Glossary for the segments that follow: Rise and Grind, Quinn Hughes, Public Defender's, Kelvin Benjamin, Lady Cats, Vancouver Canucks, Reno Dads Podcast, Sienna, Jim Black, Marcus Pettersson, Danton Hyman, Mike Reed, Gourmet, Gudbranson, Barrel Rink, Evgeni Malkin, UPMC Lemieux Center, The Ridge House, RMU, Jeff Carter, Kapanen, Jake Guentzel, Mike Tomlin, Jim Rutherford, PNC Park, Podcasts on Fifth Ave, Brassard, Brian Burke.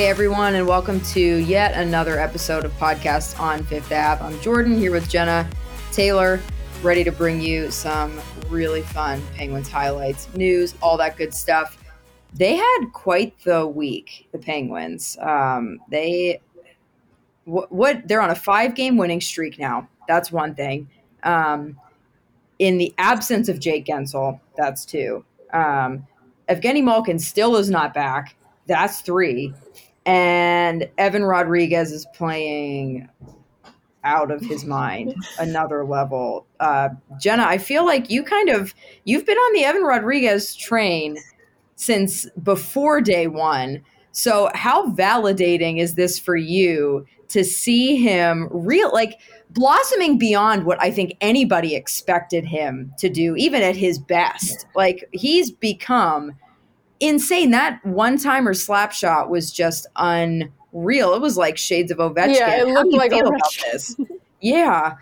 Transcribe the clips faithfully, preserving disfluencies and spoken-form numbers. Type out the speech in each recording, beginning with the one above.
Hey everyone, and welcome to yet another episode of Podcasts on Fifth Ave. I'm Jordan, here with Jenna Taylor, ready to bring you some really fun Penguins highlights, news, all that good stuff. They had quite the week, the Penguins. Um, they wh- what they're on a five-game winning streak now. That's one thing. Um, in the absence of Jake Guentzel, that's two. Um, Evgeni Malkin still is not back. That's three. And Evan Rodrigues is playing out of his mind, another level. Uh, Jenna, I feel like you kind of – you've been on the Evan Rodrigues train since before day one. So how validating is this for you to see him real, like blossoming beyond what I think anybody expected him to do, even at his best? Like he's become – insane. That one-timer slap shot was just unreal. It was like shades of Ovechkin. Yeah, it looked like Ovechkin. Yeah.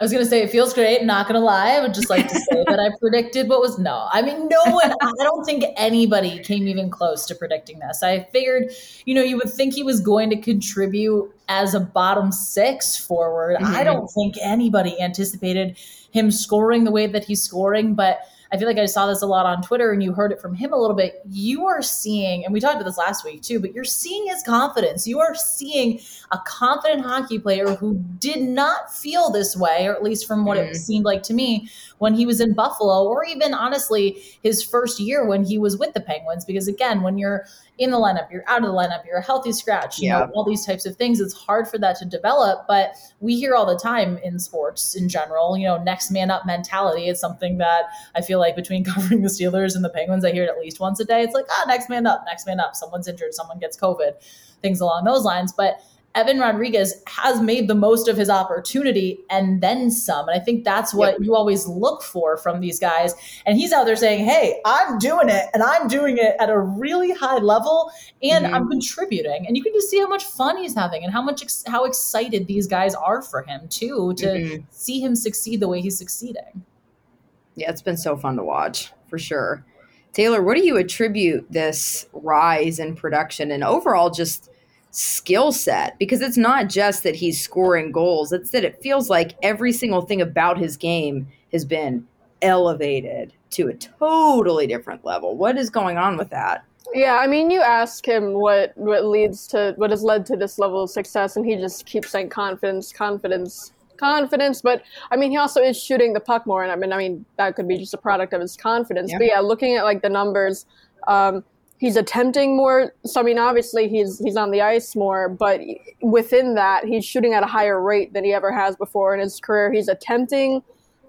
I was going to say it feels great, not going to lie. I would just like to say that I predicted what was no. I mean, no one, I don't think anybody came even close to predicting this. I figured, you know, you would think he was going to contribute as a bottom six forward. Mm-hmm. I don't think anybody anticipated him scoring the way that he's scoring, but I feel like I saw this a lot on Twitter and you heard it from him a little bit. You are seeing, and we talked about this last week too, but you're seeing his confidence. You are seeing a confident hockey player who did not feel this way, or at least from what mm. it seemed like to me when he was in Buffalo, or even honestly his first year when he was with the Penguins. Because again, when you're in the lineup, you're out of the lineup, you're a healthy scratch, you yeah. know, all these types of things. It's hard for that to develop, but we hear all the time in sports in general, you know, next man up mentality is something that I feel like between covering the Steelers and the Penguins, I hear it at least once a day. It's like, ah, oh, next man up, next man up. Someone's injured, someone gets COVID, things along those lines. But Evan Rodrigues has made the most of his opportunity and then some. And I think that's what yep. you always look for from these guys. And he's out there saying, hey, I'm doing it and I'm doing it at a really high level and mm-hmm. I'm contributing. And you can just see how much fun he's having and how much, ex- how excited these guys are for him too, to mm-hmm. see him succeed the way he's succeeding. Yeah. It's been so fun to watch for sure. Taylor, what do you attribute this rise in production and overall just skill set? Because it's not just that he's scoring goals, it's that it feels like every single thing about his game has been elevated to a totally different level. What is going on with that? Yeah, I mean, you ask him what what leads to what has led to this level of success, and he just keeps saying confidence, confidence, confidence. But I mean, he also is shooting the puck more, and I mean, I mean that could be just a product of his confidence. Yeah. But yeah, looking at like the numbers, um, he's attempting more. So, I mean, obviously he's he's on the ice more, but within that, he's shooting at a higher rate than he ever has before in his career. He's attempting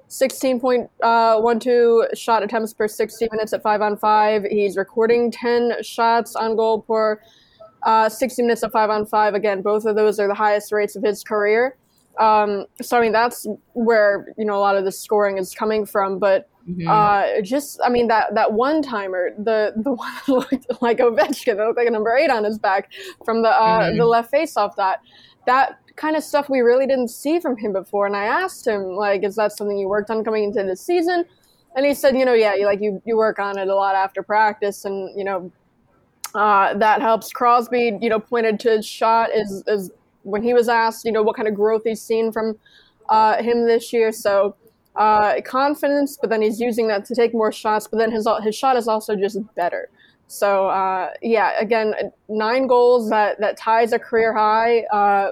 sixteen point one two shot attempts per sixty minutes at five on five. He's recording ten shots on goal per uh, sixty minutes at five on five. Again, both of those are the highest rates of his career. Um, so, I mean, that's where, you know, a lot of the scoring is coming from, but Mm-hmm. Uh, just, I mean, that, that one-timer, the, the one that looked like Ovechkin, that looked like a number eight on his back from the uh, mm-hmm. the left face-off dot, that kind of stuff we really didn't see from him before. And I asked him, like, is that something you worked on coming into this season? And he said, you know, yeah, you, like, you, you work on it a lot after practice, and, you know, uh, that helps. Crosby, you know, pointed to his shot is, is when he was asked, you know, what kind of growth he's seen from uh, him this year, so... Uh, confidence, but then he's using that to take more shots, but then his his shot is also just better. So, uh, yeah, again, nine goals that, that ties a career high uh,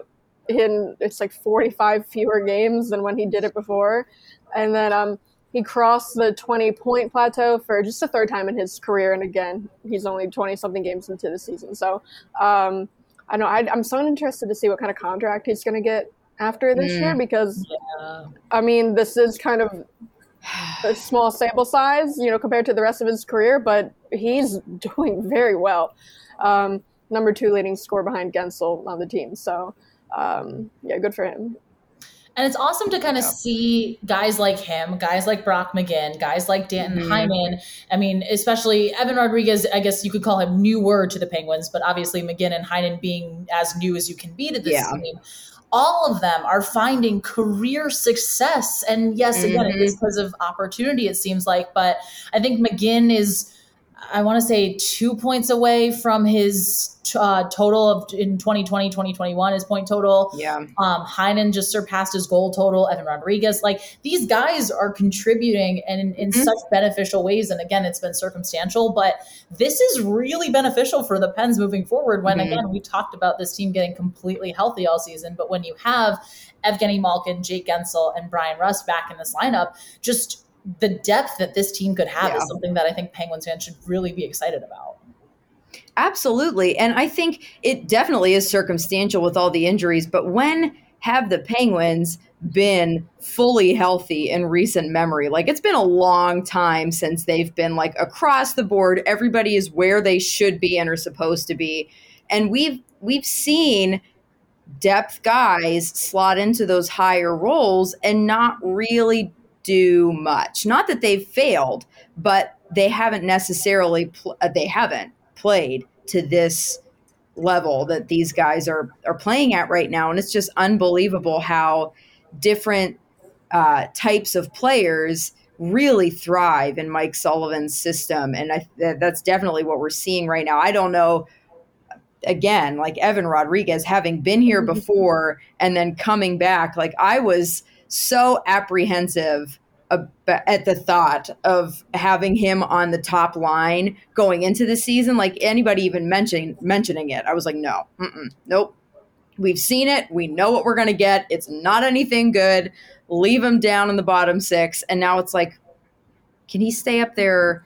in, it's like forty-five fewer games than when he did it before. And then um, he crossed the twenty-point plateau for just the third time in his career, and again, he's only twenty-something games into the season. So, um, I know, I, I'm so interested to see what kind of contract he's going to get after this mm. year, because yeah. I mean, this is kind of a small sample size, you know, compared to the rest of his career, but he's doing very well. Um, number two leading scorer behind Guentzel on the team. So, um, yeah, good for him. And it's awesome to kind of see guys like him, guys like Brock McGinn, guys like Danton mm-hmm. Hyman. I mean, especially Evan Rodrigues, I guess you could call him newer to the Penguins, but obviously McGinn and Hyman being as new as you can be to this yeah. team. All of them are finding career success. And yes, again, mm-hmm. it is because of opportunity, it seems like. But I think McGinn is I want to say two points away from his uh, total of in twenty twenty, twenty twenty-one, his point total. Yeah. Um, Heinen just surpassed his goal total. Evan Rodrigues, like these guys are contributing and in, in mm-hmm. such beneficial ways. And again, it's been circumstantial, but this is really beneficial for the Pens moving forward. When mm-hmm. again, we talked about this team getting completely healthy all season, but when you have Evgeni Malkin, Jake Guentzel, and Bryan Rust back in this lineup, just the depth that this team could have yeah. is something that I think Penguins fans should really be excited about. Absolutely. And I think it definitely is circumstantial with all the injuries, but when have the Penguins been fully healthy in recent memory? Like, it's been a long time since they've been like across the board, everybody is where they should be and are supposed to be. And we've, we've seen depth guys slot into those higher roles and not really do much. Not that they've failed, but they haven't necessarily pl- they haven't played to this level that these guys are are playing at right now. And it's just unbelievable how different uh, types of players really thrive in Mike Sullivan's system, and I, th- that's definitely what we're seeing right now. I don't know. Again, like Evan Rodrigues having been here before and then coming back, like I was so apprehensive at the thought of having him on the top line going into the season. Like anybody even mentioning mentioning it, I was like, no, mm-mm, nope. We've seen it. We know what we're going to get. It's not anything good. Leave him down in the bottom six. And now it's like, can he stay up there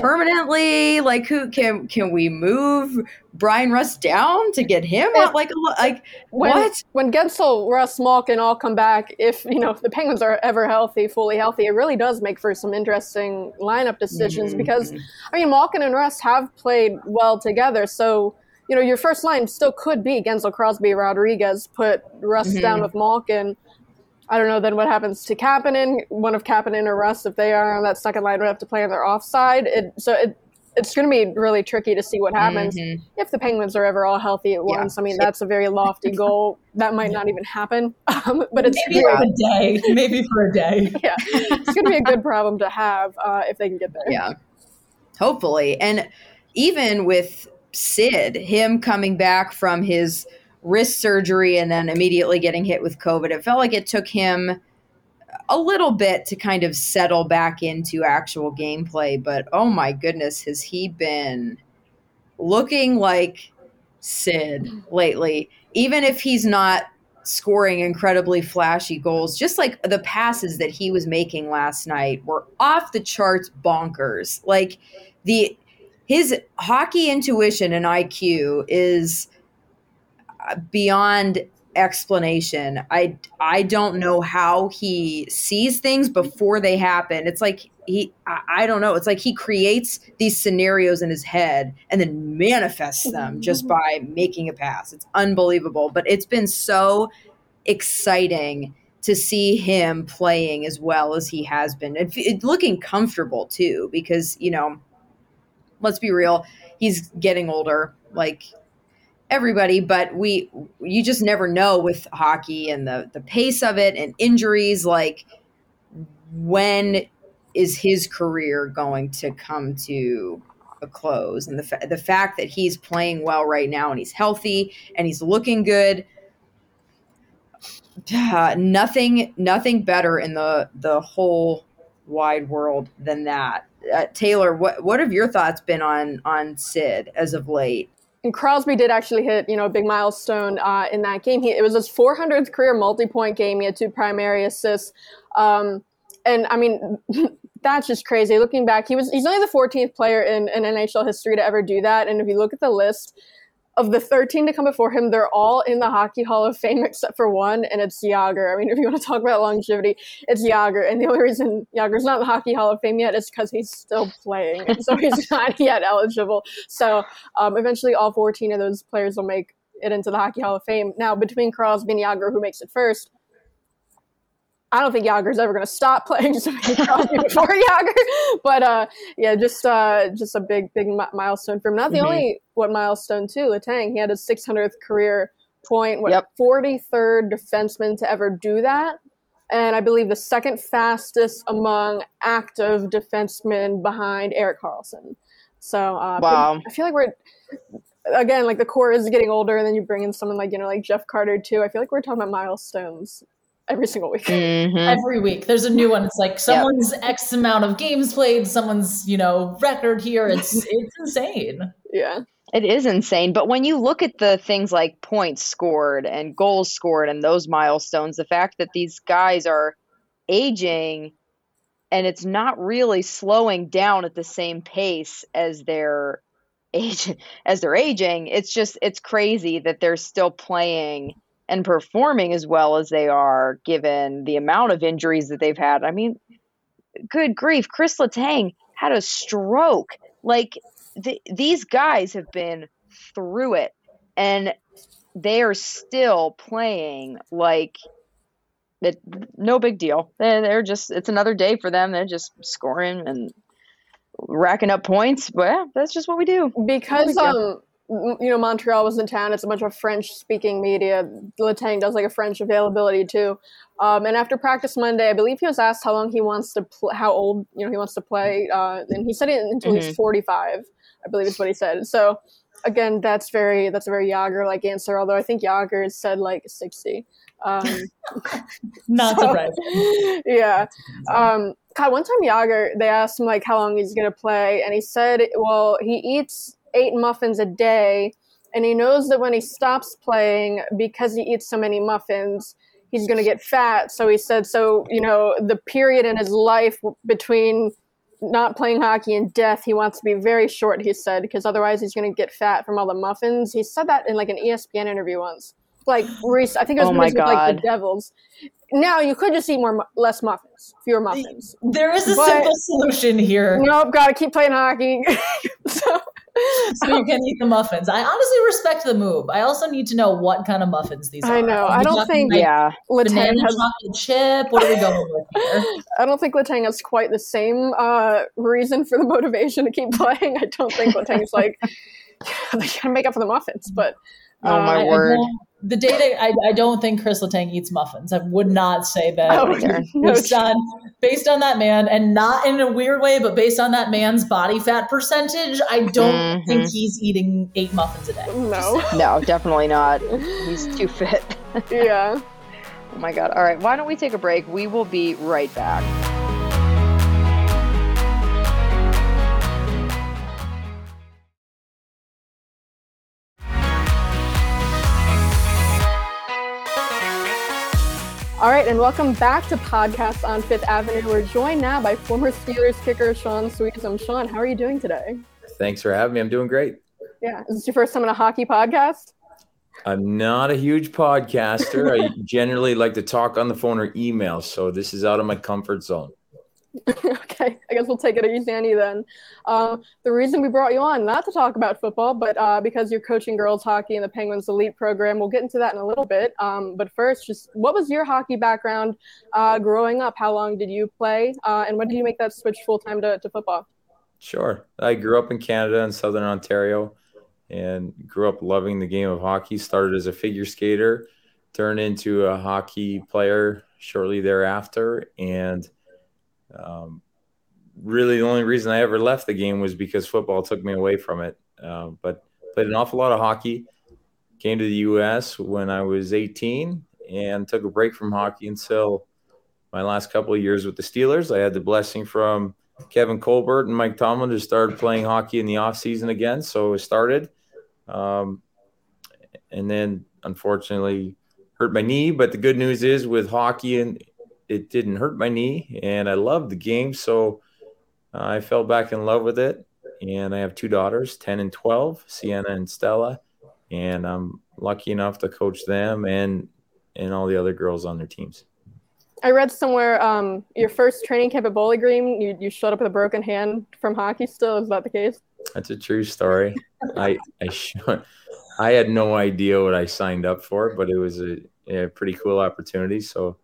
permanently? Like, who can can we move Bryan Rust down to get him out? Like, like when, what? When Guentzel, Rust, Malkin all come back, if you know if the Penguins are ever healthy, fully healthy, it really does make for some interesting lineup decisions. Mm-hmm. Because I mean, Malkin and Rust have played well together, so you know your first line still could be Guentzel, Crosby, Rodrigues. Put Rust mm-hmm. down with Malkin. I don't know then what happens to Kapanen. One of Kapanen or Rust, if they are on that second line, would have to play on their offside. It, so it, it's going to be really tricky to see what happens mm-hmm. if the Penguins are ever all healthy at once. Yeah. I mean, that's a very lofty goal. That might yeah. not even happen. Um, but it's Maybe yeah. for a day. Maybe for a day. yeah. It's going to be a good problem to have uh, if they can get there. Yeah. Hopefully. And even with Sid, him coming back from his – wrist surgery and then immediately getting hit with COVID, it felt like it took him a little bit to kind of settle back into actual gameplay. But oh my goodness, has he been looking like Sid lately? Even if he's not scoring incredibly flashy goals, just like the passes that he was making last night were off the charts bonkers. Like the his hockey intuition and I Q is beyond explanation. I, I don't know how he sees things before they happen. It's like he, I, I don't know. It's like he creates these scenarios in his head and then manifests them just by making a pass. It's unbelievable, but it's been so exciting to see him playing as well as he has been and f- looking comfortable too, because, you know, let's be real. He's getting older. Like, everybody, but we you just never know with hockey and the, the pace of it and injuries, like when is his career going to come to a close? And the fa- the fact that he's playing well right now and he's healthy and he's looking good, uh, nothing nothing better in the, the whole wide world than that. Uh, Taylor, what what have your thoughts been on on Sid as of late? And Crosby did actually hit, you know, a big milestone uh, in that game. He, it was his four hundredth career multi-point game. He had two primary assists. Um, and, I mean, that's just crazy. Looking back, he was he's only the fourteenth player in, in N H L history to ever do that. And if you look at the list of the thirteen to come before him, they're all in the Hockey Hall of Fame except for one, and it's Jágr. I mean, if you want to talk about longevity, it's Jágr. And the only reason Jágr's not in the Hockey Hall of Fame yet is because he's still playing, and so he's not yet eligible. So um, eventually all fourteen of those players will make it into the Hockey Hall of Fame. Now, between Crosby and Jágr, who makes it first, I don't think Jágr's ever going to stop playing somebody Crosby before Jágr. But, uh, yeah, just uh, just a big, big mi- milestone for him. Not the mm-hmm. only what milestone, too, Letang. He had his six hundredth career point, what, yep. forty-third defenseman to ever do that. and I believe the second fastest among active defensemen behind Eric Carlson. So uh, wow. I feel like we're, again, like the core is getting older, and then you bring in someone like, you know, like Jeff Carter too. I feel like we're talking about milestones every single week. Mm-hmm. Every week. There's a new one. It's like someone's yep. X amount of games played, someone's, you know, record here. It's it's insane. Yeah. It is insane. But when you look at the things like points scored and goals scored and those milestones, the fact that these guys are aging and it's not really slowing down at the same pace as their age, as they're aging, it's just, it's crazy that they're still playing and performing as well as they are given the amount of injuries that they've had. I mean, good grief. Chris Letang had a stroke. Like, Th- these guys have been through it, and they are still playing like it, no big deal. They're, they're just, it's another day for them. They're just scoring and racking up points, but yeah, that's just what we do. Because, um, you know, Montreal was in town. It's a bunch of French-speaking media. Letang does like a French availability too. Um, and after practice Monday, I believe he was asked how long he wants to, pl- how old you know he wants to play, uh, and he said it until mm-hmm. he's forty-five. I believe is what he said. So, again, that's very that's a very Jágr like answer. Although I think Jágr said like sixty. Um, Not so, surprising. Yeah. Um, God, one time Jágr, they asked him like how long he's gonna play, and he said, well, he eats eight muffins a day, and he knows that when he stops playing because he eats so many muffins, he's gonna get fat. So he said, so you know, the period in his life between not playing hockey and death, he wants to be very short, he said, because otherwise he's going to get fat from all the muffins. He said that in like an E S P N interview once. Like, I think it was oh with like the Devils. Now, you could just eat more, less muffins, fewer muffins. There is a but, simple solution here. Nope, got to keep playing hockey. so, so you can eat the muffins. I honestly respect the move. I also need to know what kind of muffins these are. I know. Are I don't think like yeah. Letang has chocolate chip. What are we going with here? I don't think Letang has quite the same uh, reason for the motivation to keep playing. I don't think Letang's like they gotta make up for the muffins. But oh um, my I, word. I the day that I, I don't think Chris Letang eats muffins. I would not say that. Oh, no, based, on, based on that man, and not in a weird way, but based on that man's body fat percentage, I don't mm-hmm. think he's eating eight muffins a day. No. No, definitely not. He's too fit. Yeah. Oh, my God. All right. Why don't we take a break? We will be right back. All right, and welcome back to Podcasts on Fifth Avenue. We're joined now by former Steelers kicker Sean Suisham. Sean, how are you doing today? Thanks for having me. I'm doing great. Yeah. Is this your first time on a hockey podcast? I'm not a huge podcaster. I generally like to talk on the phone or email, so this is out of my comfort zone. Okay, I guess we'll take it easy on you then. Uh, the reason we brought you on, not to talk about football, but uh, because you're coaching girls hockey in the Penguins Elite Program. We'll get into that in a little bit. Um, but first, just what was your hockey background uh, growing up? How long did you play? Uh, and when did you make that switch full-time to, to football? Sure. I grew up in Canada in Southern Ontario and grew up loving the game of hockey. Started as a figure skater, turned into a hockey player shortly thereafter, and Um, really the only reason I ever left the game was because football took me away from it. Um, but played an awful lot of hockey, came to the U S when I was eighteen and took a break from hockey until my last couple of years with the Steelers. I had the blessing from Kevin Colbert and Mike Tomlin to start playing hockey in the off season again. So I started, um, and then unfortunately hurt my knee, but the good news is with hockey and it didn't hurt my knee, and I loved the game, so I fell back in love with it. And I have two daughters, ten and twelve, Sienna and Stella, and I'm lucky enough to coach them and and all the other girls on their teams. I read somewhere um, your first training camp at Bowling Green, you, you showed up with a broken hand from hockey still. Is that the case? That's a true story. I I, showed, I had no idea what I signed up for, but it was a, a pretty cool opportunity, so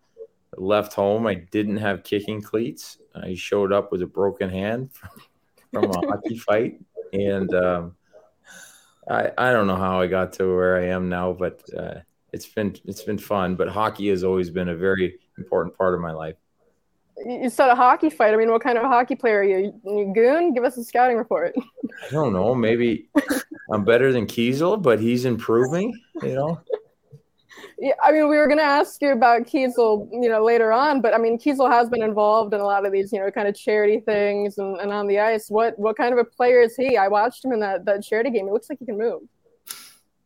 left home. I didn't have kicking cleats. I showed up with a broken hand from, from a hockey fight. And um, I I don't know how I got to where I am now, but uh, it's been it's been fun. But hockey has always been a very important part of my life. You said a hockey fight. I mean, what kind of a hockey player are you? You goon? Give us a scouting report. I don't know. Maybe I'm better than Keisel, but he's improving, you know? Yeah, I mean, we were going to ask you about Keisel, you know, later on, but I mean, Keisel has been involved in a lot of these, you know, kind of charity things and, and on the ice. What what kind of a player is he? I watched him in that, that charity game. It looks like he can move.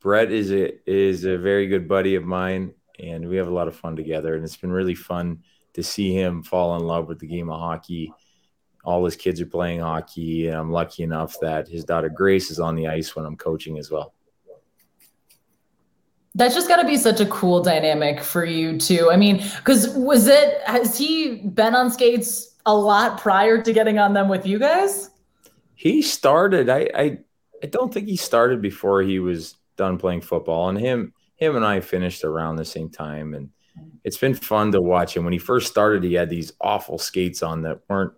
Brett is a, is a very good buddy of mine, and we have a lot of fun together, and it's been really fun to see him fall in love with the game of hockey. All his kids are playing hockey, and I'm lucky enough that his daughter Grace is on the ice when I'm coaching as well. That's just got to be such a cool dynamic for you too. I mean, because was it, has he been on skates a lot prior to getting on them with you guys? He started, I I, I don't think he started before he was done playing football, and him him and I finished around the same time, and it's been fun to watch him. When he first started, he had these awful skates on that weren't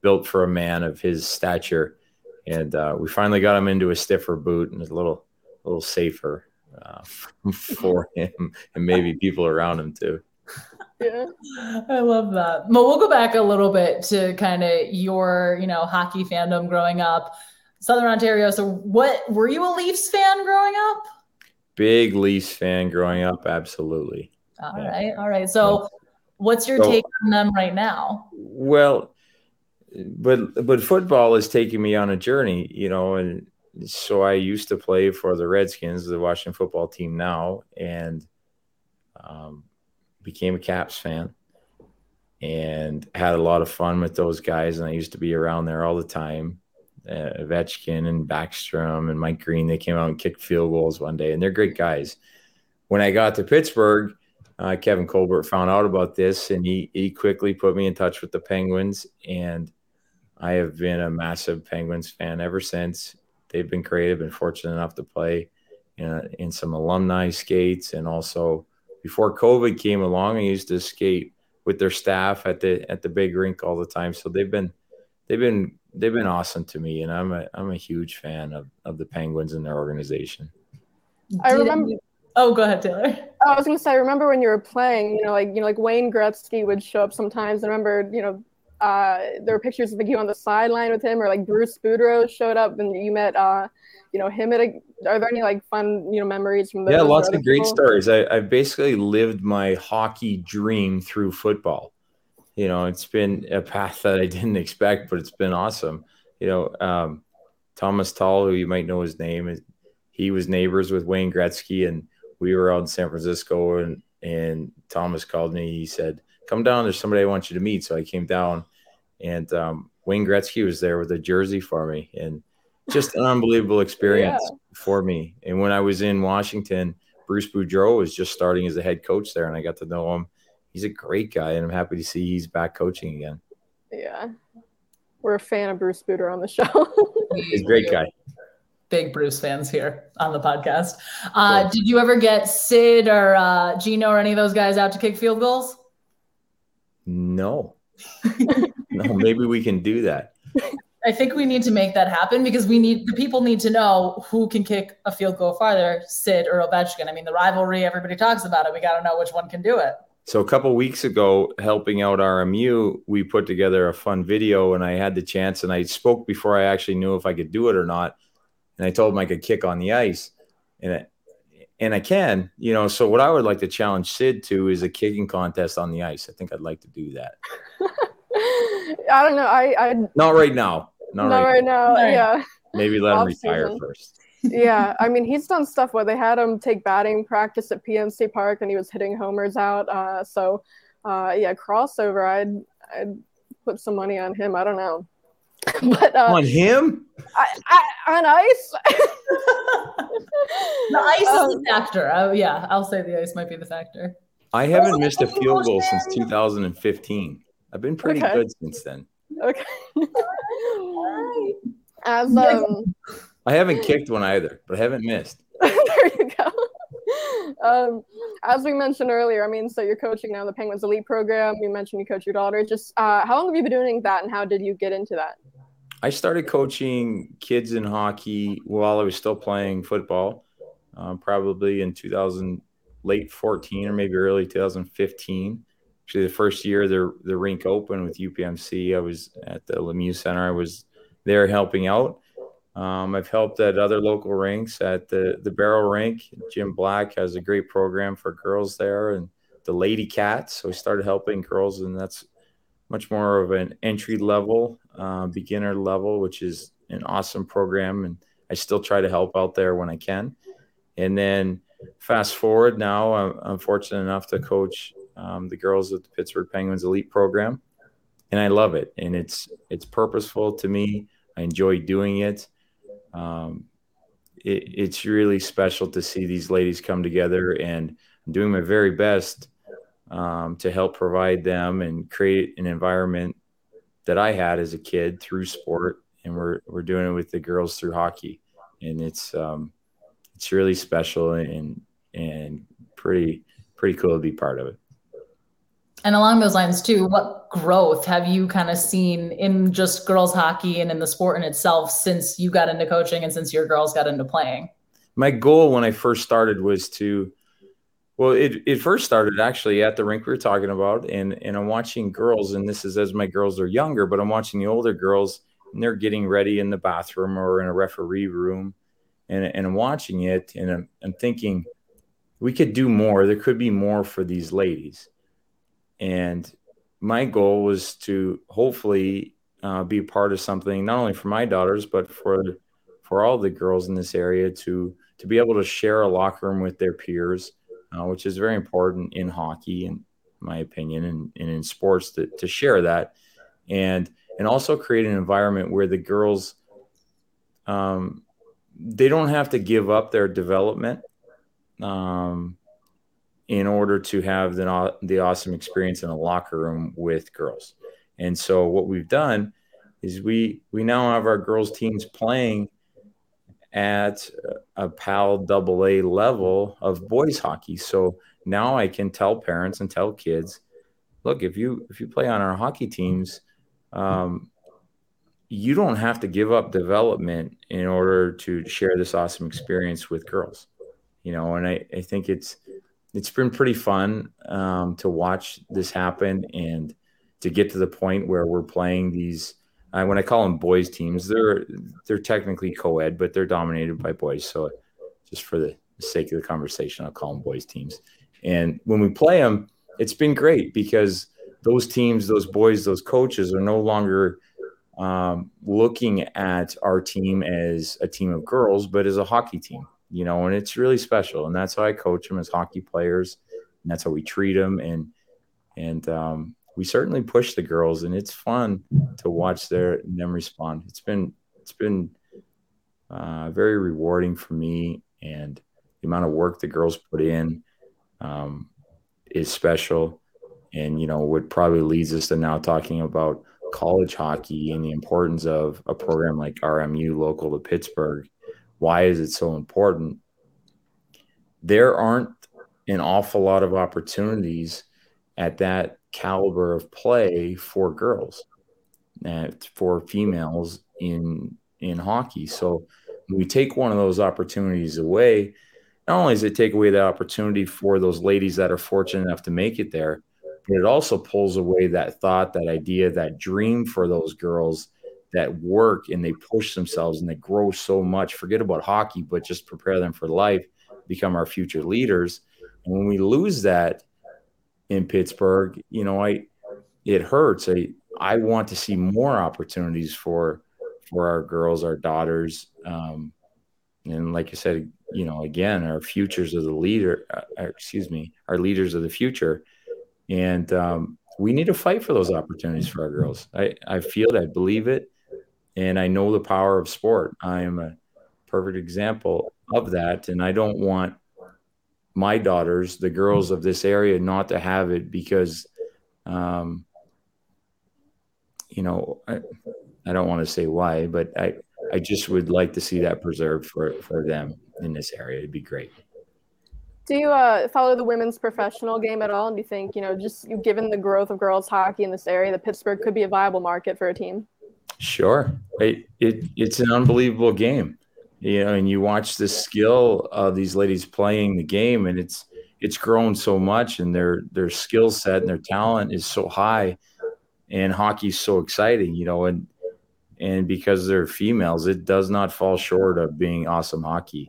built for a man of his stature. And uh, we finally got him into a stiffer boot and a little, a little safer uh, for him and maybe people around him too. Yeah, I love that. But we'll go back a little bit to kind of your, you know, hockey fandom growing up, Southern Ontario. So what, were you a Leafs fan growing up? Big Leafs fan growing up. Absolutely. All right. All right. So what's your so, take on them right now? Well, but but football is taking me on a journey, you know, and so I used to play for the Redskins, the Washington football team now, and um, became a Caps fan and had a lot of fun with those guys. And I used to be around there all the time. Uh, Ovechkin and Backstrom and Mike Green, they came out and kicked field goals one day, and they're great guys. When I got to Pittsburgh, Uh, Kevin Colbert found out about this, and he he quickly put me in touch with the Penguins, and I have been a massive Penguins fan ever since. They've been creative and fortunate enough to play in, in some alumni skates, and also before COVID came along, I used to skate with their staff at the at the big rink all the time. So they've been they've been they've been awesome to me, and I'm a I'm a huge fan of of the Penguins and their organization. I remember. Oh, go ahead, Taylor. I was going to say, I remember when you were playing, you know, like, you know, like Wayne Gretzky would show up sometimes. I remember, you know, uh, there were pictures of you on the sideline with him, or like Bruce Boudreau showed up and you met, uh, you know, him at a, are there any like fun, you know, memories from those? Yeah, lots of great stories. I, I basically lived my hockey dream through football. You know, it's been a path that I didn't expect, but it's been awesome. You know, um, Thomas Tall, who you might know his name, he was neighbors with Wayne Gretzky, and we were out in San Francisco, and, and Thomas called me. He said, come down. There's somebody I want you to meet. So I came down, and um, Wayne Gretzky was there with a jersey for me, and just an unbelievable experience yeah. for me. And when I was in Washington, Bruce Boudreau was just starting as the head coach there, and I got to know him. He's a great guy, and I'm happy to see he's back coaching again. Yeah. We're a fan of Bruce Boudreau on the show. He's a great guy. Big Bruce fans here on the podcast. Uh, cool. Did you ever get Sid or uh, Gino or any of those guys out to kick field goals? No. no, maybe we can do that. I think we need to make that happen, because we need the people need to know who can kick a field goal farther, Sid or Ovechkin. I mean, the rivalry, everybody talks about it. We got to know which one can do it. So a couple of weeks ago, helping out R M U, we put together a fun video, and I had the chance, and I spoke before I actually knew if I could do it or not. And I told him I could kick on the ice, and I, and I can, you know. So what I would like to challenge Sid to is a kicking contest on the ice. I think I'd like to do that. I don't know. I, I not right now. Not, not right, right now. now. Yeah. Maybe let Off him retire season. first. Yeah, I mean, he's done stuff where they had him take batting practice at P N C Park, and he was hitting homers out. Uh, so, uh, yeah, crossover. I'd I'd put some money on him. I don't know. But, uh, on him? I, I, on ice? The ice um, is the factor. Oh, yeah, I'll say the ice might be the factor. I haven't oh, missed a field goal since two thousand fifteen. I've been pretty okay. good since then. Okay. As um, I haven't kicked one either, but I haven't missed. There you go. Um, as we mentioned earlier, I mean, so you're coaching now the Penguins Elite program. You mentioned you coach your daughter. Just uh, how long have you been doing that, and how did you get into that? I started coaching kids in hockey while I was still playing football, uh, probably in two thousand, late fourteen or maybe early twenty fifteen. actually the first year the the rink opened with U P M C, I was at the Lemieux Center. I was there helping out. Um, I've helped at other local rinks at the, the Barrel Rink. Jim Black has a great program for girls there, and the Lady Cats. So we started helping girls, and that's much more of an entry level, uh, beginner level, which is an awesome program. And I still try to help out there when I can. And then fast forward now, I'm, I'm fortunate enough to coach um, the girls at the Pittsburgh Penguins Elite Program. And I love it. And it's, it's purposeful to me. I enjoy doing it. Um, it, it's really special to see these ladies come together, and I'm doing my very best um, to help provide them and create an environment that I had as a kid through sport. And we're, we're doing it with the girls through hockey, and it's, um, it's really special and, and pretty, pretty cool to be part of it. And along those lines too, what growth have you kind of seen in just girls hockey and in the sport in itself since you got into coaching and since your girls got into playing? My goal when I first started was to, well, it, it first started actually at the rink we were talking about, and, and I'm watching girls, and this is as my girls are younger, but I'm watching the older girls, and they're getting ready in the bathroom or in a referee room, and, and I'm watching it, and I'm, I'm thinking we could do more. There could be more for these ladies. And my goal was to hopefully uh, be a part of something, not only for my daughters, but for for all the girls in this area to to be able to share a locker room with their peers, uh, which is very important in hockey, in my opinion, and, and in sports to, to share that. And and also create an environment where the girls, um, they don't have to give up their development um in order to have the, the awesome experience in a locker room with girls. And so what we've done is we we now have our girls teams playing at a P A L double A level of boys hockey. So now I can tell parents and tell kids, look, if you if you play on our hockey teams, um, you don't have to give up development in order to share this awesome experience with girls. You know, and I, I think it's, It's been pretty fun um, to watch this happen and to get to the point where we're playing these, uh, when I call them boys teams, they're they're technically co-ed, but they're dominated by boys. So just for the sake of the conversation, I'll call them boys teams. And when we play them, it's been great because those teams, those boys, those coaches are no longer um, looking at our team as a team of girls, but as a hockey team. You know, and it's really special. And that's how I coach them as hockey players. And that's how we treat them. And, and um, we certainly push the girls, and it's fun to watch their, them respond. It's been, it's been uh, very rewarding for me, and the amount of work the girls put in um, is special. And, you know, what probably leads us to now talking about college hockey and the importance of a program like R M U local to Pittsburgh. Why is it so important? There aren't an awful lot of opportunities at that caliber of play for girls, for females in in hockey. So when we take one of those opportunities away, not only does it take away the opportunity for those ladies that are fortunate enough to make it there, but it also pulls away that thought, that idea, that dream for those girls that work and they push themselves and they grow so much. Forget about hockey, but just prepare them for life, become our future leaders. And when we lose that in Pittsburgh, you know, I, it hurts. I, I want to see more opportunities for, for our girls, our daughters. Um, and like I said, you know, again, our futures of the leader, uh, excuse me, our leaders of the future. And um, we need to fight for those opportunities for our girls. I, I feel it, I believe it. And I know the power of sport. I am a perfect example of that. And I don't want my daughters, the girls of this area, not to have it because, um, you know, I, I don't want to say why, but I, I just would like to see that preserved for, for them in this area. It'd be great. Do you uh, follow the women's professional game at all? And do you think, you know, just given the growth of girls hockey in this area, that Pittsburgh could be a viable market for a team? Sure. It, it it's an unbelievable game, you know, and you watch the skill of these ladies playing the game, and it's it's grown so much, and their their skill set and their talent is so high, and hockey's so exciting, you know, and and because they're females, it does not fall short of being awesome hockey,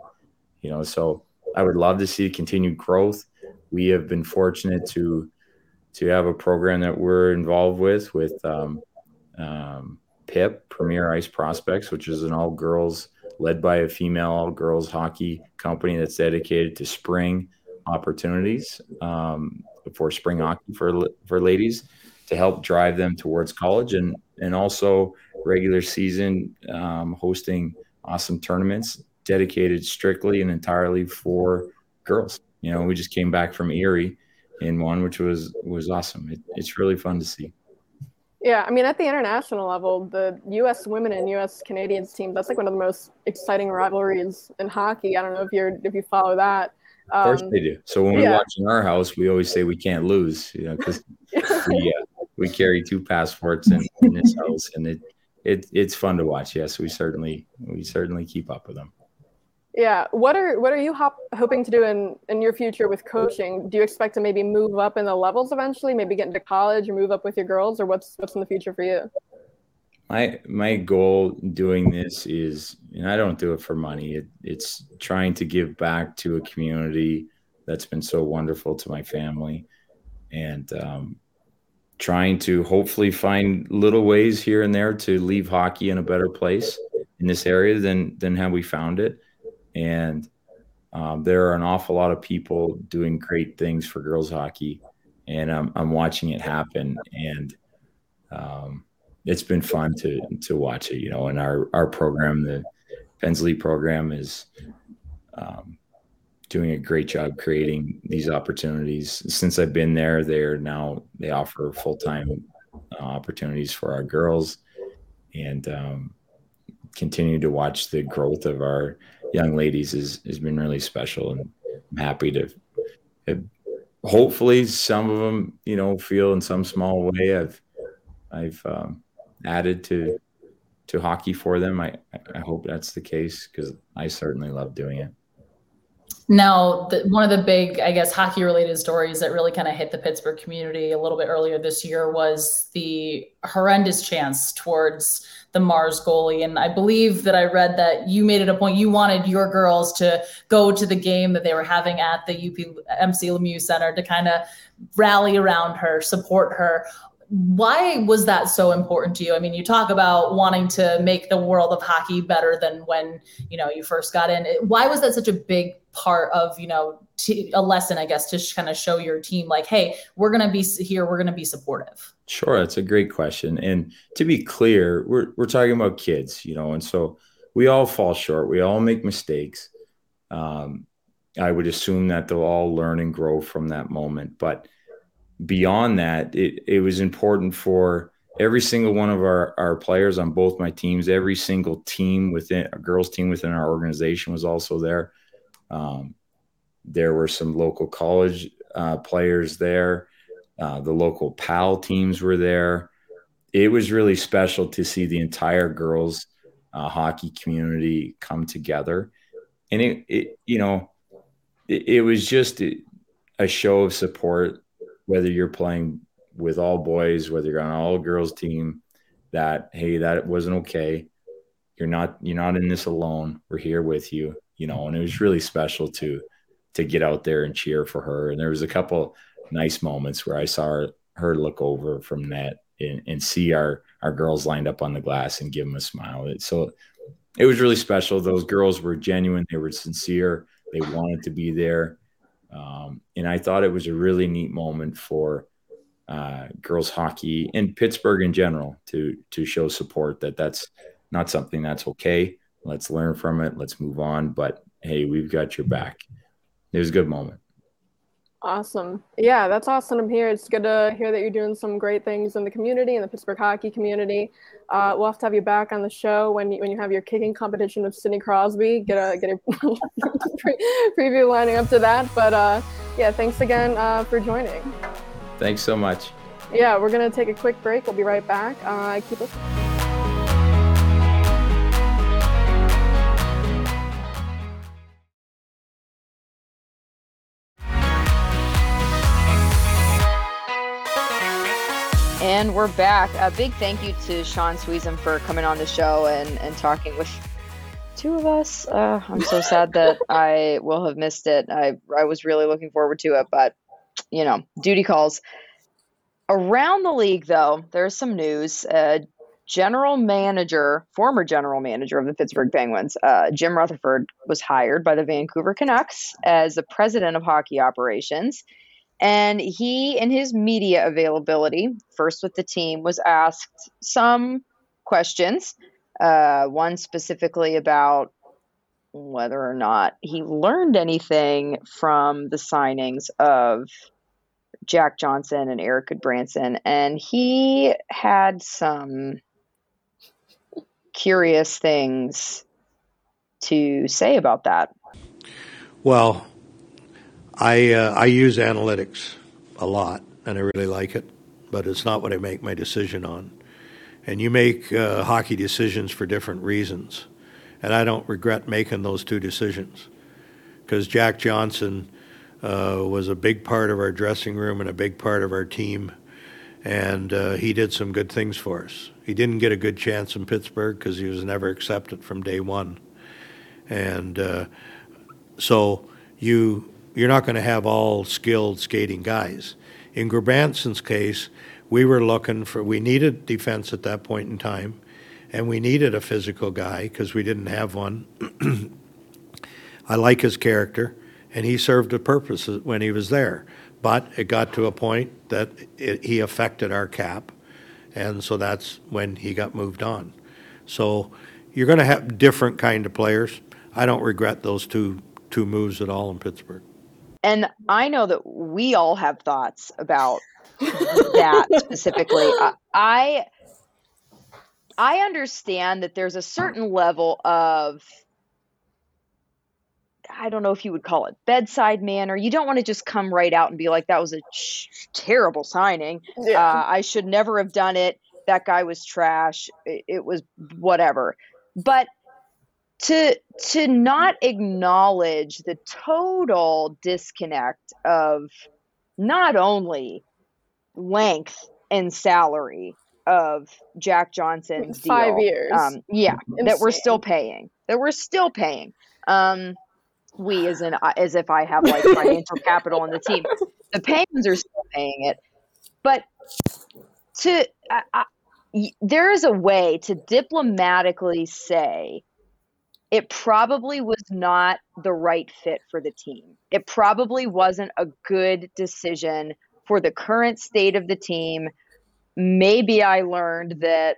you know. So I would love to see continued growth. We have been fortunate to to have a program that we're involved with, with um, um, P I P, Premier Ice Prospects, which is an all-girls, led by a female all-girls hockey company that's dedicated to spring opportunities um, for spring hockey for for ladies, to help drive them towards college, and and also regular season um, hosting awesome tournaments dedicated strictly and entirely for girls. You know, we just came back from Erie in one, which was was awesome. It, it's really fun to see. Yeah, I mean, at the international level, the U S women and U S Canadians team, that's like one of the most exciting rivalries in hockey. I don't know if you're if you follow that. Um, of course they do. So when yeah. we watch in our house, we always say we can't lose, you know, because we, uh, we carry two passports in, in this house, and it it it's fun to watch. Yes, we certainly we certainly keep up with them. Yeah. What are what are you hop, hoping to do in, in your future with coaching? Do you expect to maybe move up in the levels eventually, maybe get into college or move up with your girls, or what's what's in the future for you? My my goal doing this is, and I don't do it for money, it, it's trying to give back to a community that's been so wonderful to my family, and um, trying to hopefully find little ways here and there to leave hockey in a better place in this area than than how we found it. And um, there are an awful lot of people doing great things for girls hockey, and I'm, I'm watching it happen. And um, it's been fun to to watch it, you know. And our, our program, the Pensley program, is um, doing a great job creating these opportunities. Since I've been there, they are now they offer full time uh, opportunities for our girls, and um, continue to watch the growth of our young ladies is has been really special, and I'm happy to, to hopefully some of them, you know, feel in some small way I've I've um, added to to hockey for them. I, I hope that's the case, because I certainly love doing it. Now, the, one of the big, I guess, hockey-related stories that really kind of hit the Pittsburgh community a little bit earlier this year was the horrendous chance towards the Mars goalie. And I believe that I read that you made it a point, you wanted your girls to go to the game that they were having at the U P M C Lemieux Center to kind of rally around her, support her. Why was that so important to you? I mean, you talk about wanting to make the world of hockey better than when, you know, you first got in. Why was that such a big part of, you know, t- a lesson, I guess, to sh- kind of show your team like, hey, we're going to be here, we're going to be supportive? Sure. That's a great question. And to be clear, we're we're talking about kids, you know, and so we all fall short. We all make mistakes. Um, I would assume that they'll all learn and grow from that moment. But beyond that, it, it was important for every single one of our, our players on both my teams. Every single team within a girls team within our organization was also there. Um, there were some local college uh, players there. Uh, the local P A L teams were there. It was really special to see the entire girls uh, hockey community come together. And it, it you know, it, it was just a show of support. Whether you're playing with all boys, whether you're on an all girls team, that, hey, that wasn't okay. You're not, you're not in this alone. We're here with you, you know, and it was really special to, to get out there and cheer for her. And there was a couple nice moments where I saw her, her look over from net and, and see our, our girls lined up on the glass and give them a smile. So it was really special. Those girls were genuine. They were sincere. They wanted to be there. Um, and I thought it was a really neat moment for uh, girls hockey and Pittsburgh in general to to show support that that's not something that's okay. Let's learn from it. Let's move on. But, hey, we've got your back. It was a good moment. Awesome. Yeah, that's awesome to hear. It's good to hear that you're doing some great things in the community, in the Pittsburgh hockey community. Uh, we'll have to have you back on the show when you, when you have your kicking competition with Sidney Crosby. Get a get a pre- preview lining up to that. But, uh, yeah, thanks again uh, for joining. Thanks so much. Yeah, we're going to take a quick break. We'll be right back. Uh, keep listening. And we're back. A big thank you to Sean Suisham for coming on the show and, and talking with two of us. Uh, I'm so sad that I will have missed it. I, I was really looking forward to it, but, you know, duty calls. Around the league, though, there's some news. Uh, general manager, former general manager of the Pittsburgh Penguins, uh, Jim Rutherford, was hired by the Vancouver Canucks as the president of hockey operations. And he, in his media availability, first with the team, was asked some questions, uh, one specifically about whether or not he learned anything from the signings of Jack Johnson and Eric Gudbranson. And he had some curious things to say about that. Well, I uh, I use analytics a lot, and I really like it, but it's not what I make my decision on. And you make uh, hockey decisions for different reasons, and I don't regret making those two decisions, because Jack Johnson uh, was a big part of our dressing room and a big part of our team, and uh, he did some good things for us. He didn't get a good chance in Pittsburgh because he was never accepted from day one. And uh, so you... you're not going to have all skilled skating guys. In Gudbranson's case, we were looking for, we needed defense at that point in time, and we needed a physical guy because we didn't have one. I like his character, and he served a purpose when he was there. But it got to a point that it, he affected our cap, and so that's when he got moved on. So you're going to have different kind of players. I don't regret those two two moves at all in Pittsburgh. And I know that we all have thoughts about that specifically. I, I I understand that there's a certain level of, I don't know if you would call it bedside manner. You don't want to just come right out and be like, that was a ch- terrible signing. Yeah. Uh, I should never have done it. That guy was trash. It, it was whatever. But To to not acknowledge the total disconnect of not only length and salary of Jack Johnson's deal, five years, um, yeah, insane. that we're still paying, that we're still paying. Um, we as an as if I have like financial capital on the team, the Penguins are still paying it, but to I, I, there is a way to diplomatically say, it probably was not the right fit for the team. It probably wasn't a good decision for the current state of the team. Maybe I learned that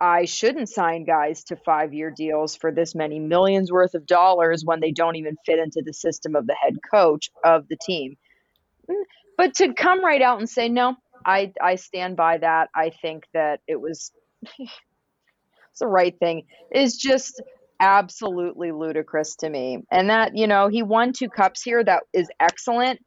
I shouldn't sign guys to five-year deals for this many millions worth of dollars when they don't even fit into the system of the head coach of the team. But to come right out and say, no, I, I stand by that. I think that it was it's the right thing. It's just absolutely ludicrous to me. And that, you know, he won two cups here. That is excellent.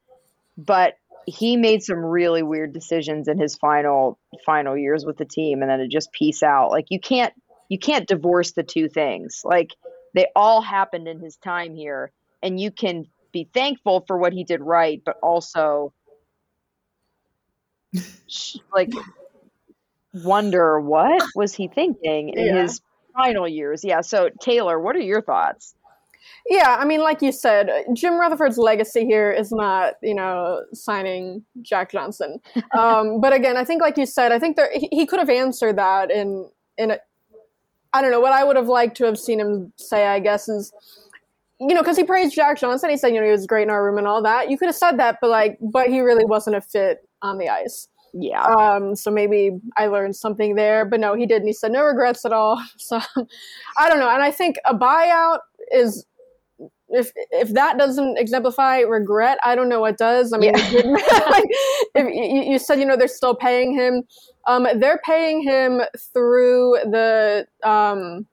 But he made some really weird decisions in his final final years with the team, and then to just peace out. Like, you can't you can't divorce the two things. Like, they all happened in his time here, and you can be thankful for what he did right, but also like wonder what was he thinking in yeah. his final years. Yeah. So Taylor, what are your thoughts? Yeah. I mean, like you said, Jim Rutherford's legacy here is not, you know, signing Jack Johnson. Um, but again, I think, like you said, I think there, he, he could have answered that in, in, a, I don't know what I would have liked to have seen him say, I guess, is, you know, cause he praised Jack Johnson. He said, you know, he was great in our room and all that. You could have said that, but like, but he really wasn't a fit on the ice. Yeah. Um, so maybe I learned something there, but no, he didn't. He said no regrets at all. So I don't know. And I think a buyout is, if if that doesn't exemplify regret, I don't know what does. I mean, yeah. like, if you, you said, you know, they're still paying him. Um, they're paying him through the, um,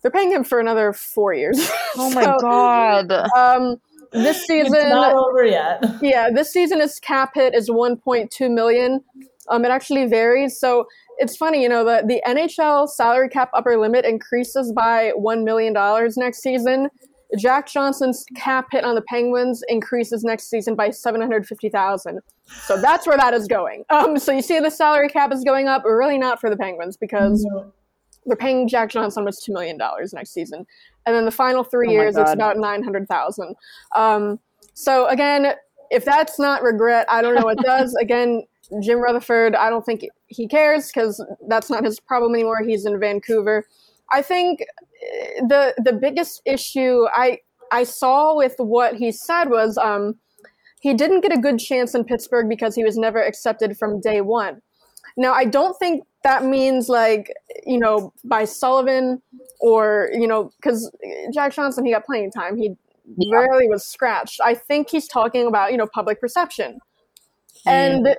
they're paying him for another four years. Oh my so, God. Um, This season, it's not over yet. Yeah, this season his cap hit is one point two million dollars. Um, it actually varies. So it's funny, you know, the, the N H L salary cap upper limit increases by one million dollars next season. Jack Johnson's cap hit on the Penguins increases next season by seven hundred fifty thousand dollars. So that's where that is going. Um, so you see the salary cap is going up, really not for the Penguins, because mm-hmm. they're paying Jack Johnson almost two million dollars next season. And then the final three oh years, it's about nine hundred thousand dollars. Um, so again, if that's not regret, I don't know what does. Again, Jim Rutherford, I don't think he cares because that's not his problem anymore. He's in Vancouver. I think the the biggest issue I I saw with what he said was um, he didn't get a good chance in Pittsburgh because he was never accepted from day one. Now, I don't think that means, like, you know, by Sullivan or, you know, because Jack Johnson, he got playing time. He yeah. rarely was scratched. I think he's talking about, you know, public perception. Mm. And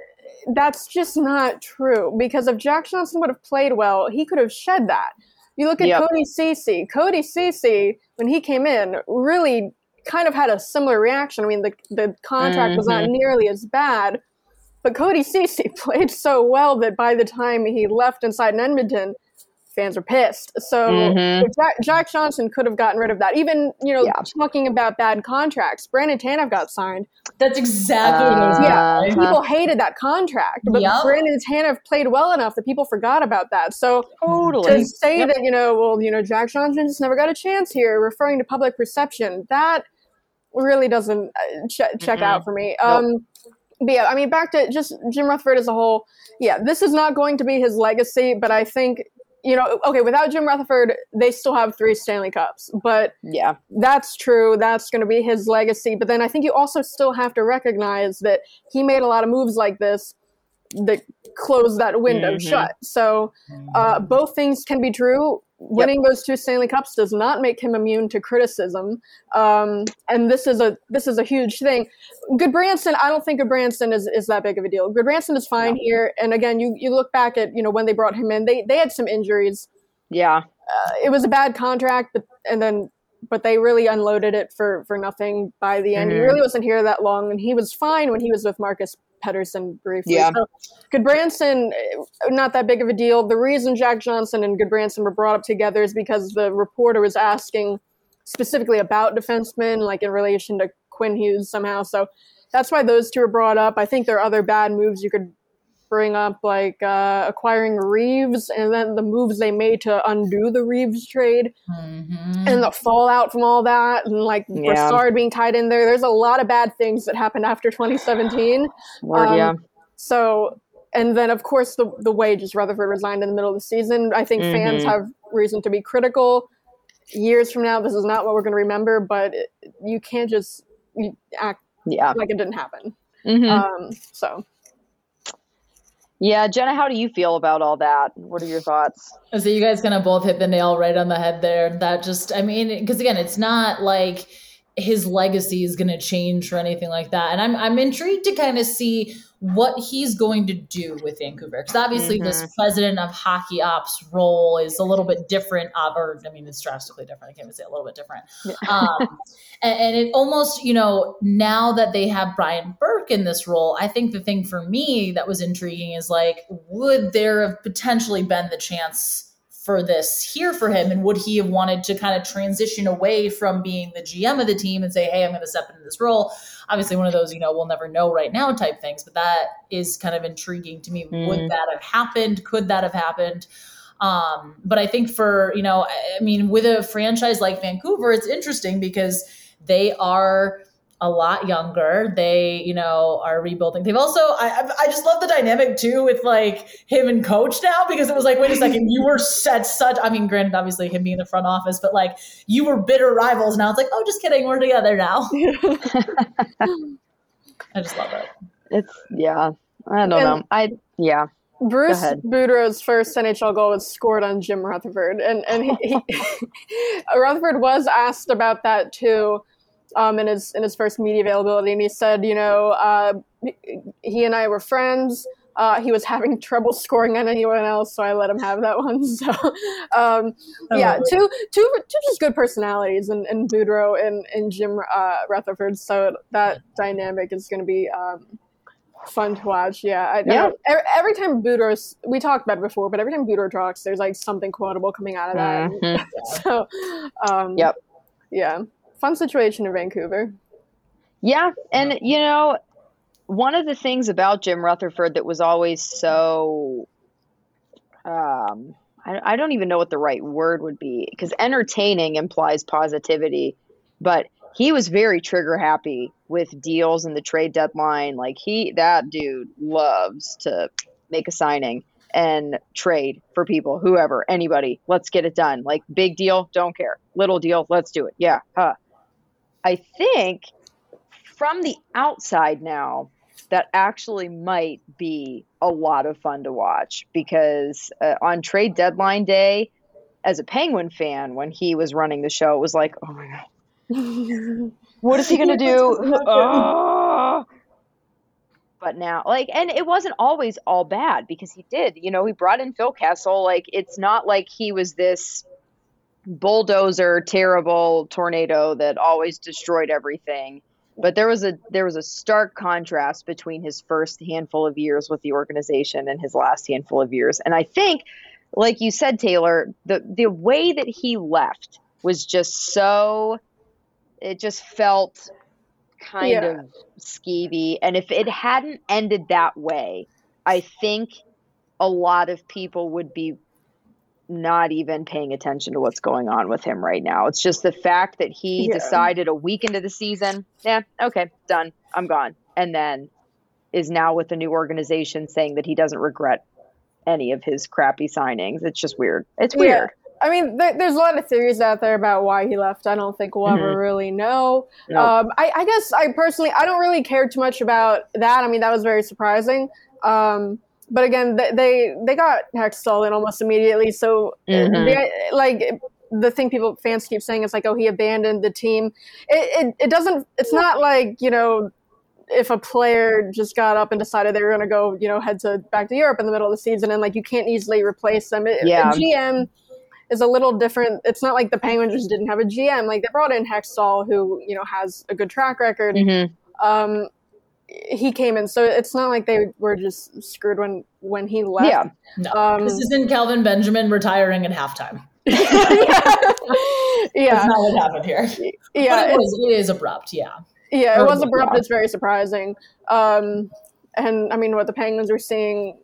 that's just not true because if Jack Johnson would have played well, he could have shed that. You look at yep. Cody Ceci. Cody Ceci, when he came in, really kind of had a similar reaction. I mean, the the contract mm-hmm. was not nearly as bad, but Cody Ceci played so well that by the time he left inside in Edmonton, fans were pissed. So mm-hmm. Jack, Jack Johnson could have gotten rid of that. Even, you know, yeah. talking about bad contracts, Brandon Tanev got signed. That's exactly uh, what it is. Yeah, uh-huh. People hated that contract, but yep. Brandon Tanev played well enough that people forgot about that. So totally. to say yep. that, you know, well, you know, Jack Johnson just never got a chance here, referring to public perception, that really doesn't ch- check mm-hmm. out for me. Um, nope. But yeah, I mean, back to just Jim Rutherford as a whole, yeah, this is not going to be his legacy, but I think – you know, okay, without Jim Rutherford, they still have three Stanley Cups. But yeah, that's true. That's going to be his legacy. But then I think you also still have to recognize that he made a lot of moves like this that closed that window mm-hmm. shut. So uh, both things can be true. Winning yep. those two Stanley Cups does not make him immune to criticism. Um, and this is a this is a huge thing. Gudbranson, I don't think Gudbranson is, is that big of a deal. Gudbranson is fine no. here. And again, you, you look back at, you know, when they brought him in, they, they had some injuries. Yeah. Uh, it was a bad contract, but and then but they really unloaded it for, for nothing by the end. Mm-hmm. He really wasn't here that long, and he was fine when he was with Marcus Pettersson briefly. Yeah. So Gudbranson, not that big of a deal. The reason Jack Johnson and Gudbranson were brought up together is because the reporter was asking specifically about defensemen, like in relation to Quinn Hughes somehow. So that's why those two were brought up. I think there are other bad moves you could bring up, like uh, acquiring Reeves and then the moves they made to undo the Reeves trade mm-hmm. and the fallout from all that, and like yeah. Brassard being tied in there. There's a lot of bad things that happened after twenty seventeen. Lord, um, yeah. So, and then of course the, the way just Rutherford resigned in the middle of the season. I think mm-hmm. fans have reason to be critical. Years from now, this is not what we're going to remember, but it, you can't just you act yeah. like it didn't happen. Mm-hmm. Um, so. Yeah, Jenna, how do you feel about all that? What are your thoughts? So you guys kind of both hit the nail right on the head there. That just, I mean, because again, it's not like his legacy is going to change or anything like that. And I'm I'm intrigued to kind of see what he's going to do with Vancouver. Because obviously mm-hmm. this president of hockey ops role is a little bit different. Uh, or I mean, it's drastically different. I can't even say a little bit different. Yeah. um, and, and it almost, you know, now that they have Brian Burke in this role, I think the thing for me that was intriguing is like, would there have potentially been the chance for this here for him? And would he have wanted to kind of transition away from being the G M of the team and say, hey, I'm going to step into this role? Obviously one of those, you know, we'll never know right now type things, but that is kind of intriguing to me. Mm. Would that have happened? Could that have happened? Um, but I think for, you know, I mean, with a franchise like Vancouver, it's interesting because they are a lot younger. They, you know, are rebuilding. They've also, I I just love the dynamic too with like him and coach now, because it was like, wait a second, you were such, such, I mean, granted, obviously him being in the front office, but like you were bitter rivals. Now it's like, oh, just kidding. We're together now. I just love it. It's yeah. I don't and know. I, yeah. Bruce Boudreau's first N H L goal was scored on Jim Rutherford. And, and he, he Rutherford was asked about that too. Um, in his in his first media availability, and he said, you know, uh, he and I were friends. Uh, he was having trouble scoring on anyone else, so I let him have that one. So, um, yeah, two, two, two just good personalities, and and Boudreau and and Jim uh, Rutherford. So that dynamic is going to be um, fun to watch. Yeah, I, yeah. I, every time Boudreau, we talked about it before, but every time Boudreau talks, there's like something quotable coming out of that. Mm-hmm. so, um, yep, yeah. fun situation in Vancouver. Yeah, and, you know, one of the things about Jim Rutherford that was always so um, – I, I don't even know what the right word would be, because entertaining implies positivity, but he was very trigger happy with deals and the trade deadline. Like, he – that dude loves to make a signing and trade for people, whoever, anybody. Let's get it done. Like, big deal, don't care. Little deal, let's do it. Yeah, huh. I think – from the outside now, that actually might be a lot of fun to watch, because uh, on trade deadline day, as a Penguin fan, when he was running the show, it was like, oh my God, what is he going to do? Oh. But now, like, and it wasn't always all bad, because he did, you know, he brought in Phil Kessel. Like, it's not like he was this bulldozer, terrible tornado that always destroyed everything. But there was a there was a stark contrast between his first handful of years with the organization and his last handful of years. And I think, like you said, Taylor, the, the way that he left was just so – it just felt kind yeah. of skeevy. And if it hadn't ended that way, I think a lot of people would be not even paying attention to what's going on with him right now. It's just the fact that he yeah. decided a week into the season, yeah, okay, done, I'm gone. And then is now with the new organization saying that he doesn't regret any of his crappy signings. It's just weird. It's weird. Yeah. I mean, th- there's a lot of theories out there about why he left. I don't think we'll mm-hmm. ever really know. Nope. Um, I, I guess I personally, I don't really care too much about that. I mean, that was very surprising. Um, But again, they they got Hextall in almost immediately. So, mm-hmm. they, like the thing people fans keep saying is like, oh, he abandoned the team. It, it it doesn't. It's not like, you know, if a player just got up and decided they were going to go, you know, head to back to Europe in the middle of the season, and like you can't easily replace them. It, yeah. A G M is a little different. It's not like the Penguins just didn't have a G M. Like, they brought in Hextall, who, you know, has a good track record. Mm-hmm. Um, he came in, so it's not like they were just screwed when when he left. Yeah, no. um, this isn't Kelvin Benjamin retiring at halftime. yeah. yeah, that's not what happened here. Yeah, but it was. It is abrupt. Yeah, yeah, it was abrupt. Yeah. It's very surprising. Um, and I mean, what the Penguins were seeing,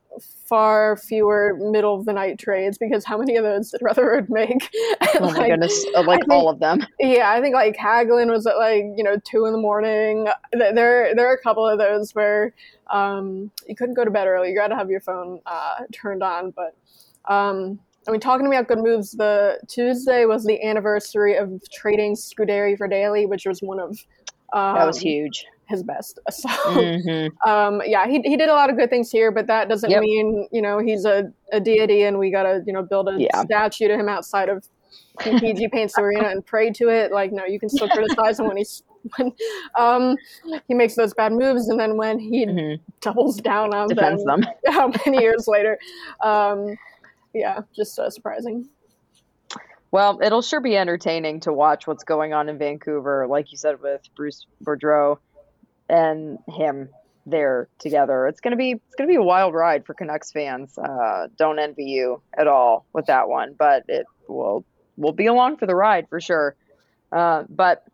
far fewer middle of the night trades, because how many of those did Rutherford make? Oh like, my goodness, like think, all of them. Yeah, I think like Hagelin was at like, you know, two in the morning. There there are a couple of those where um, you couldn't go to bed early. You got to have your phone uh, turned on. But um, I mean, talking about good moves, the Tuesday was the anniversary of trading Scuderi for Daly, which was one of um, that was huge. His best. So, mm-hmm. um, yeah, he he did a lot of good things here, but that doesn't yep. mean, you know, he's a, a deity and we got to, you know, build a yeah. statue to him outside of P P G Paints Arena and pray to it. Like, no, you can still criticize him when he's, when um, he makes those bad moves. And then when he mm-hmm. doubles down on Defends them, them. how many years later. Um, yeah, just so surprising. Well, it'll sure be entertaining to watch what's going on in Vancouver, like you said, with Bruce Boudreau and him there together. It's gonna be it's gonna be a wild ride for Canucks fans. Uh, don't envy you at all with that one, but it will will be along for the ride for sure. Uh, but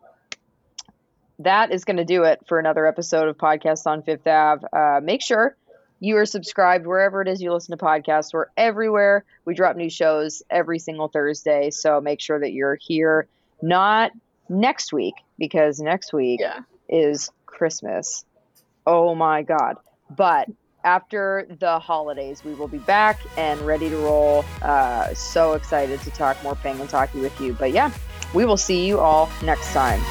that is gonna do it for another episode of Podcasts on Fifth Ave. Uh, make sure you are subscribed wherever it is you listen to podcasts. We're everywhere. We drop new shows every single Thursday, so make sure that you're here. Not next week, because next week yeah. is Christmas. Oh my God. But after the holidays, we will be back and ready to roll. Uh, so excited to talk more Penguins hockey with you. But yeah, we will see you all next time.